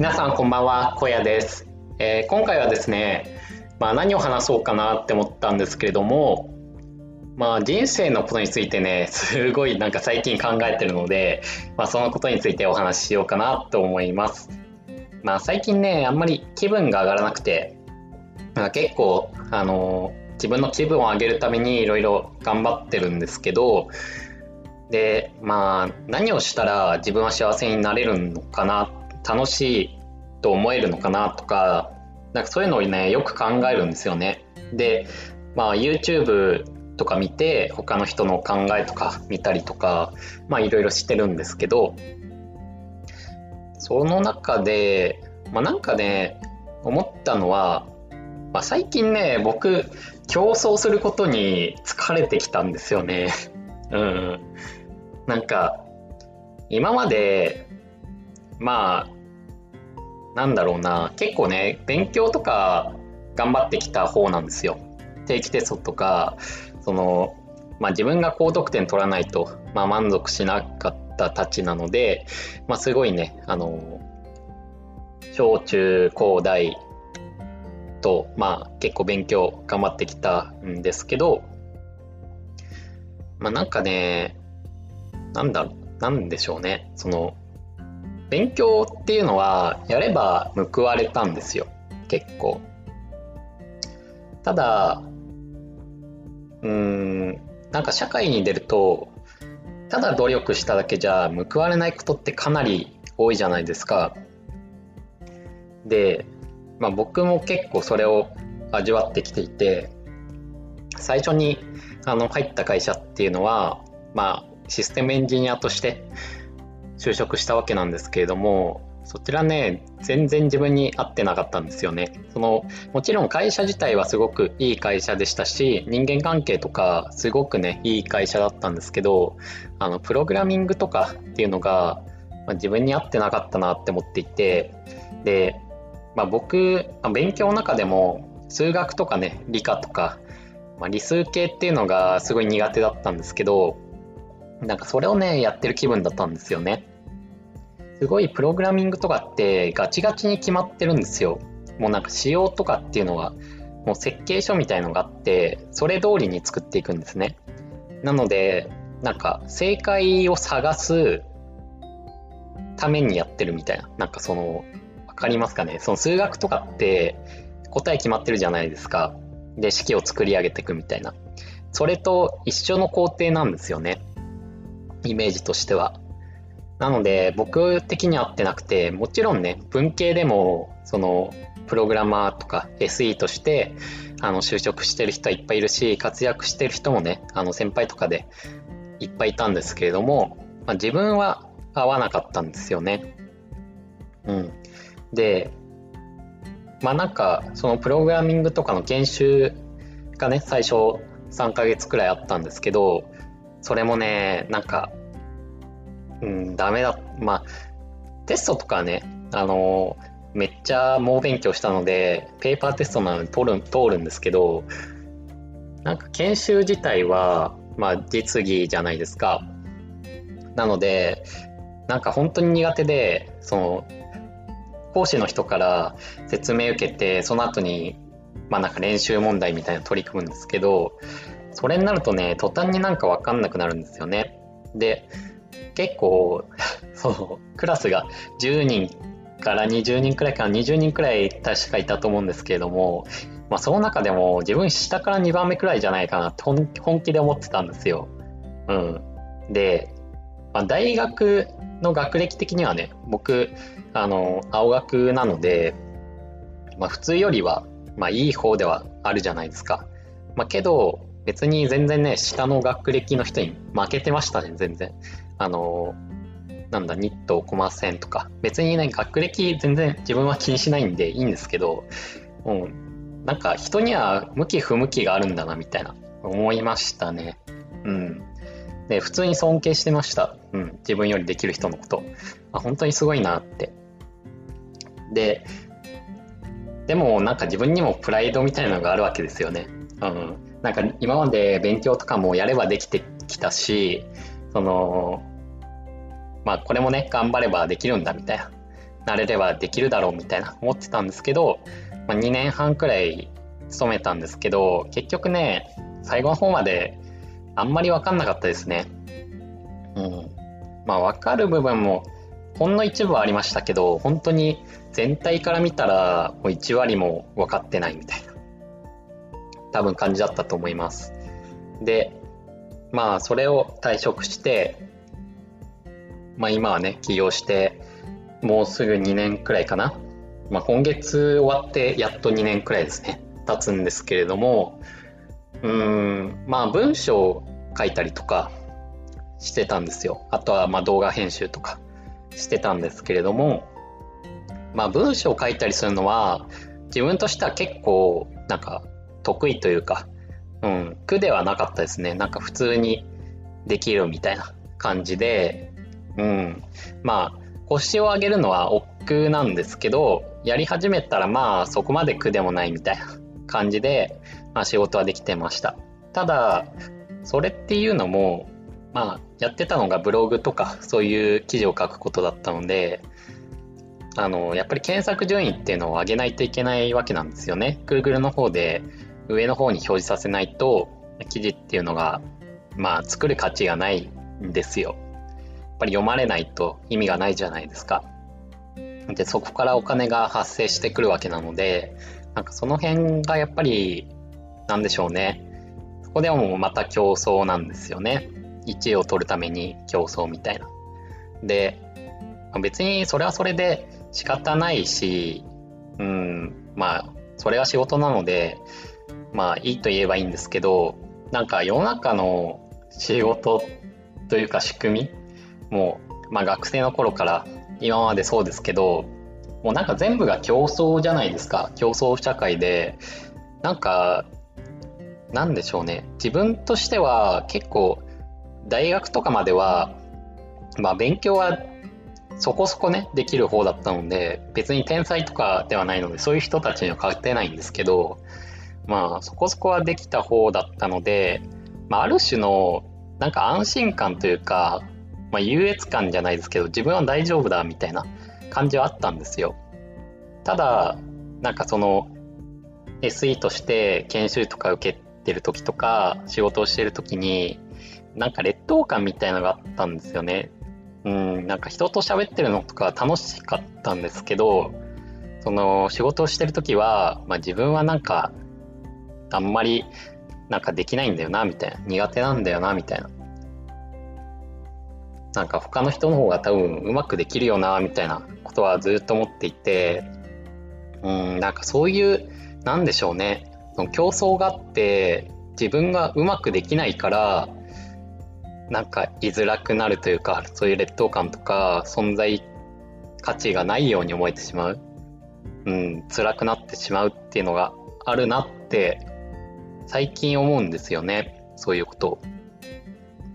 皆さんこんばんは、小屋です。今回はですね、何を話そうかなって思ったんですけれども、人生のことについてね、すごい最近考えてるので、そのことについてお話ししようかなと思います。最近ね、あんまり気分が上がらなくて、結構自分の気分を上げるためにいろいろ頑張ってるんですけど、で何をしたら自分は幸せになれるのかな、楽しいと思えるのかなとか、そういうのをねよく考えるんですよね。で、YouTube とか見て他の人の考えとか見たりとか、いろいろしてるんですけど、その中で、思ったのは、最近ね、僕競争することに疲れてきたんですよね。今まで結構ね勉強とか頑張ってきた方なんですよ。定期テストとか、自分が高得点取らないと、満足しなかったたちなので、すごいね小中高大と、結構勉強頑張ってきたんですけど、勉強っていうのはやれば報われたんですよ、結構。ただ社会に出ると、ただ努力しただけじゃ報われないことってかなり多いじゃないですか。で、僕も結構それを味わってきていて、最初に入った会社っていうのは、システムエンジニアとして就職したわけなんですけれども、そちらね全然自分に合ってなかったんですよね。もちろん会社自体はすごくいい会社でしたし、人間関係とかすごくねいい会社だったんですけど、プログラミングとかっていうのが、自分に合ってなかったなって思っていて、で、僕勉強の中でも数学とかね理科とか、理数系っていうのがすごい苦手だったんですけど、それをねやってる気分だったんですよね。すごいプログラミングとかってガチガチに決まってるんですよ。もう仕様とかっていうのはもう設計書みたいのがあって、それ通りに作っていくんですね。なので正解を探すためにやってるみたいな、わかりますかね。数学とかって答え決まってるじゃないですか。で、式を作り上げていくみたいな、それと一緒の工程なんですよね、イメージとしては。なので僕的に合ってなくて、もちろんね文系でもプログラマーとか SE として就職してる人はいっぱいいるし、活躍してる人もね先輩とかでいっぱいいたんですけれども、自分は合わなかったんですよね。で、プログラミングとかの研修がね最初3ヶ月くらいあったんですけど、それもねダメだ。テストとかねめっちゃ猛勉強したのでペーパーテストなのに通るんですけど、研修自体は実技じゃないですか。なので本当に苦手で、講師の人から説明受けて、その後に練習問題みたいなの取り組むんですけど、それになるとね途端に分かんなくなるんですよね。で、結構クラスが10人から20人くらい確かいたと思うんですけれども、その中でも自分下から2番目くらいじゃないかなって本気で思ってたんですよ。で、大学の学歴的にはね僕青学なので、普通よりは、いい方ではあるじゃないですか。けど別に全然ね下の学歴の人に負けてましたね、全然。ニットコマセンとか別にね学歴全然自分は気にしないんでいいんですけど、人には向き不向きがあるんだなみたいな思いましたね。で、普通に尊敬してました。自分よりできる人のこと、本当にすごいなって。でも自分にもプライドみたいなのがあるわけですよね。今まで勉強とかもやればできてきたし、これもね頑張ればできるんだみたいな、慣れればできるだろうみたいな思ってたんですけど、2年半くらい勤めたんですけど、結局ね最後の方まであんまり分かんなかったですね。分かる部分もほんの一部はありましたけど、本当に全体から見たらもう1割も分かってないみたいな多分感じだったと思います。でそれを退職して、今はね起業してもうすぐ2年くらいかな、今月終わってやっと2年くらいですね経つんですけれども、文章を書いたりとかしてたんですよ。あとは動画編集とかしてたんですけれども、文章を書いたりするのは自分としては結構得意というか、苦ではなかったですね。普通にできるみたいな感じで、腰を上げるのは億劫なんですけど、やり始めたらそこまで苦でもないみたいな感じで、仕事はできてました。ただそれっていうのも、やってたのがブログとかそういう記事を書くことだったので、やっぱり検索順位っていうのを上げないといけないわけなんですよね。 Google の方で上の方に表示させないと記事っていうのが、作る価値がないんですよ。やっぱり読まれないと意味がないじゃないですか。でそこからお金が発生してくるわけなので、その辺がやっぱりなんでしょうね。そこでもまた競争なんですよね。1位を取るために競争みたいな。で別にそれはそれで仕方ないし、それは仕事なのでいいと言えばいいんですけど、世の中の仕事というか仕組みも学生の頃から今までそうですけど、もう全部が競争じゃないですか。競争社会でなんでしょうね。自分としては結構大学とかまでは、勉強はそこそこねできる方だったので、別に天才とかではないのでそういう人たちには勝てないんですけど、そこそこはできた方だったので、ある種の安心感というか、優越感じゃないですけど、自分は大丈夫だみたいな感じはあったんですよ。ただその SE として研修とか受けてる時とか仕事をしてる時に劣等感みたいなのがあったんですよね。人と喋ってるのとか楽しかったんですけど、その仕事をしてる時は、自分はあんまりできないんだよなみたいな、苦手なんだよなみたいな、他の人の方が多分うまくできるよなみたいなことはずっと思っていて、そういうなんでしょうね、その競争があって自分がうまくできないから居づらくなるというか、そういう劣等感とか存在価値がないように思えてしまう、辛くなってしまうっていうのがあるなって最近思うんですよね、そういうこと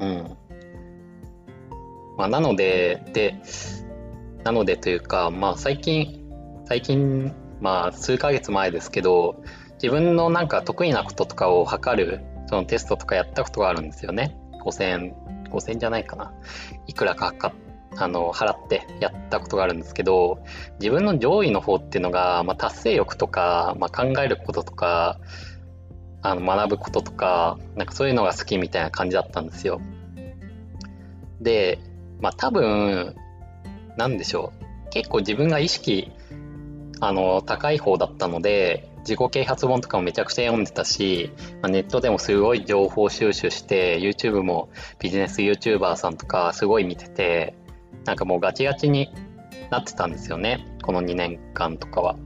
を。なので、というか、最近、数ヶ月前ですけど、自分の得意なこととかを測るそのテストとかやったことがあるんですよね。5000じゃないかな、いくらか払ってやったことがあるんですけど、自分の上位の方っていうのが、達成欲とか、考えることとか学ぶこととか、そういうのが好きみたいな感じだったんですよ。で多分なんでしょう、結構自分が意識高い方だったので、自己啓発本とかもめちゃくちゃ読んでたし、ネットでもすごい情報収集して、 YouTube もビジネス YouTuber さんとかすごい見てて、もうガチガチになってたんですよね、この2年間とかは。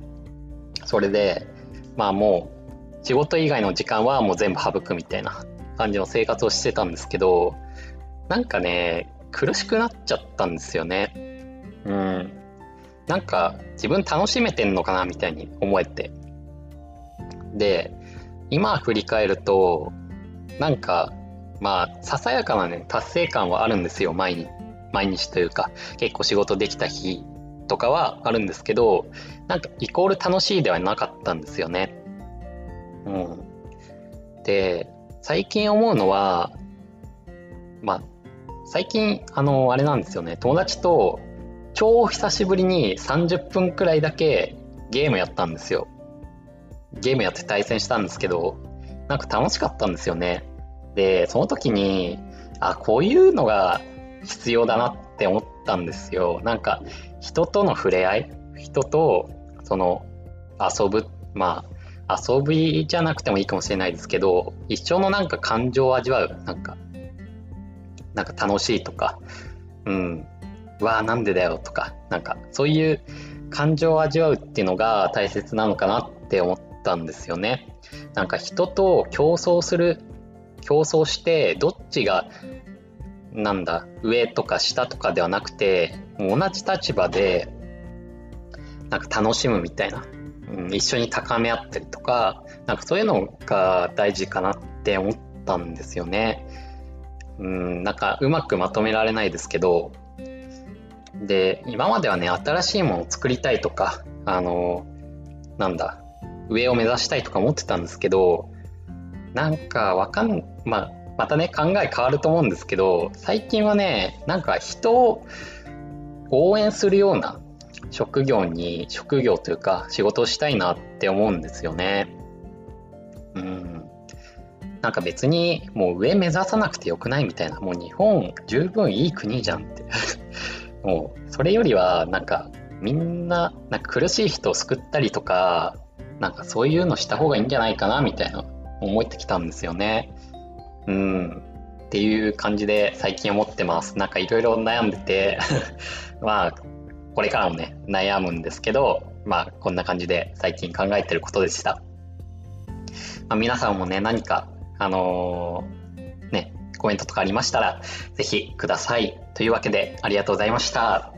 それでもう仕事以外の時間はもう全部省くみたいな感じの生活をしてたんですけど、苦しくなっちゃったんですよね。自分楽しめてんのかなみたいに思えて。で今振り返るとささやかなね達成感はあるんですよ。毎日というか、結構仕事できた日とかはあるんですけど、イコール楽しいではなかったんですよね。で最近思うのは、最近あれなんですよね、友達と超久しぶりに30分くらいだけゲームやったんですよ。ゲームやって対戦したんですけど、なんか楽しかったんですよね。で、その時に、あ、こういうのが必要だなって思ったんですよ。なんか人との触れ合い、人とその遊ぶ、まあ遊びじゃなくてもいいかもしれないですけど、一緒のなんか感情を味わう、なんか楽しいとか、うん、わ、なんでだよとか、なんかそういう感情を味わうっていうのが大切なのかなって思ったんですよね。なんか人と競争してどっちがなんだ上とか下とかではなくて、同じ立場でなんか楽しむみたいな、うん、一緒に高め合ったりとか、なんかそういうのが大事かなって思ったんですよね。うん、なんかうまくまとめられないですけど、で今まではね、新しいものを作りたいとか、なんだ上を目指したいとか思ってたんですけど、なんかまたね考え変わると思うんですけど、最近はね、なんか人を応援するような職業というか仕事をしたいなって思うんですよね。うん、なんか別にもう上目指さなくてよくないみたいな、もう日本十分いい国じゃんってもうそれよりはなんかみんな、 なんか苦しい人を救ったりとか、なんかそういうのした方がいいんじゃないかなみたいな思ってきたんですよね。うん、っていう感じで最近思ってます。なんかいろいろ悩んでてまあこれからもね悩むんですけど、まあこんな感じで最近考えてることでした。まあ、皆さんもね、何かねコメントとかありましたらぜひください。というわけでありがとうございました。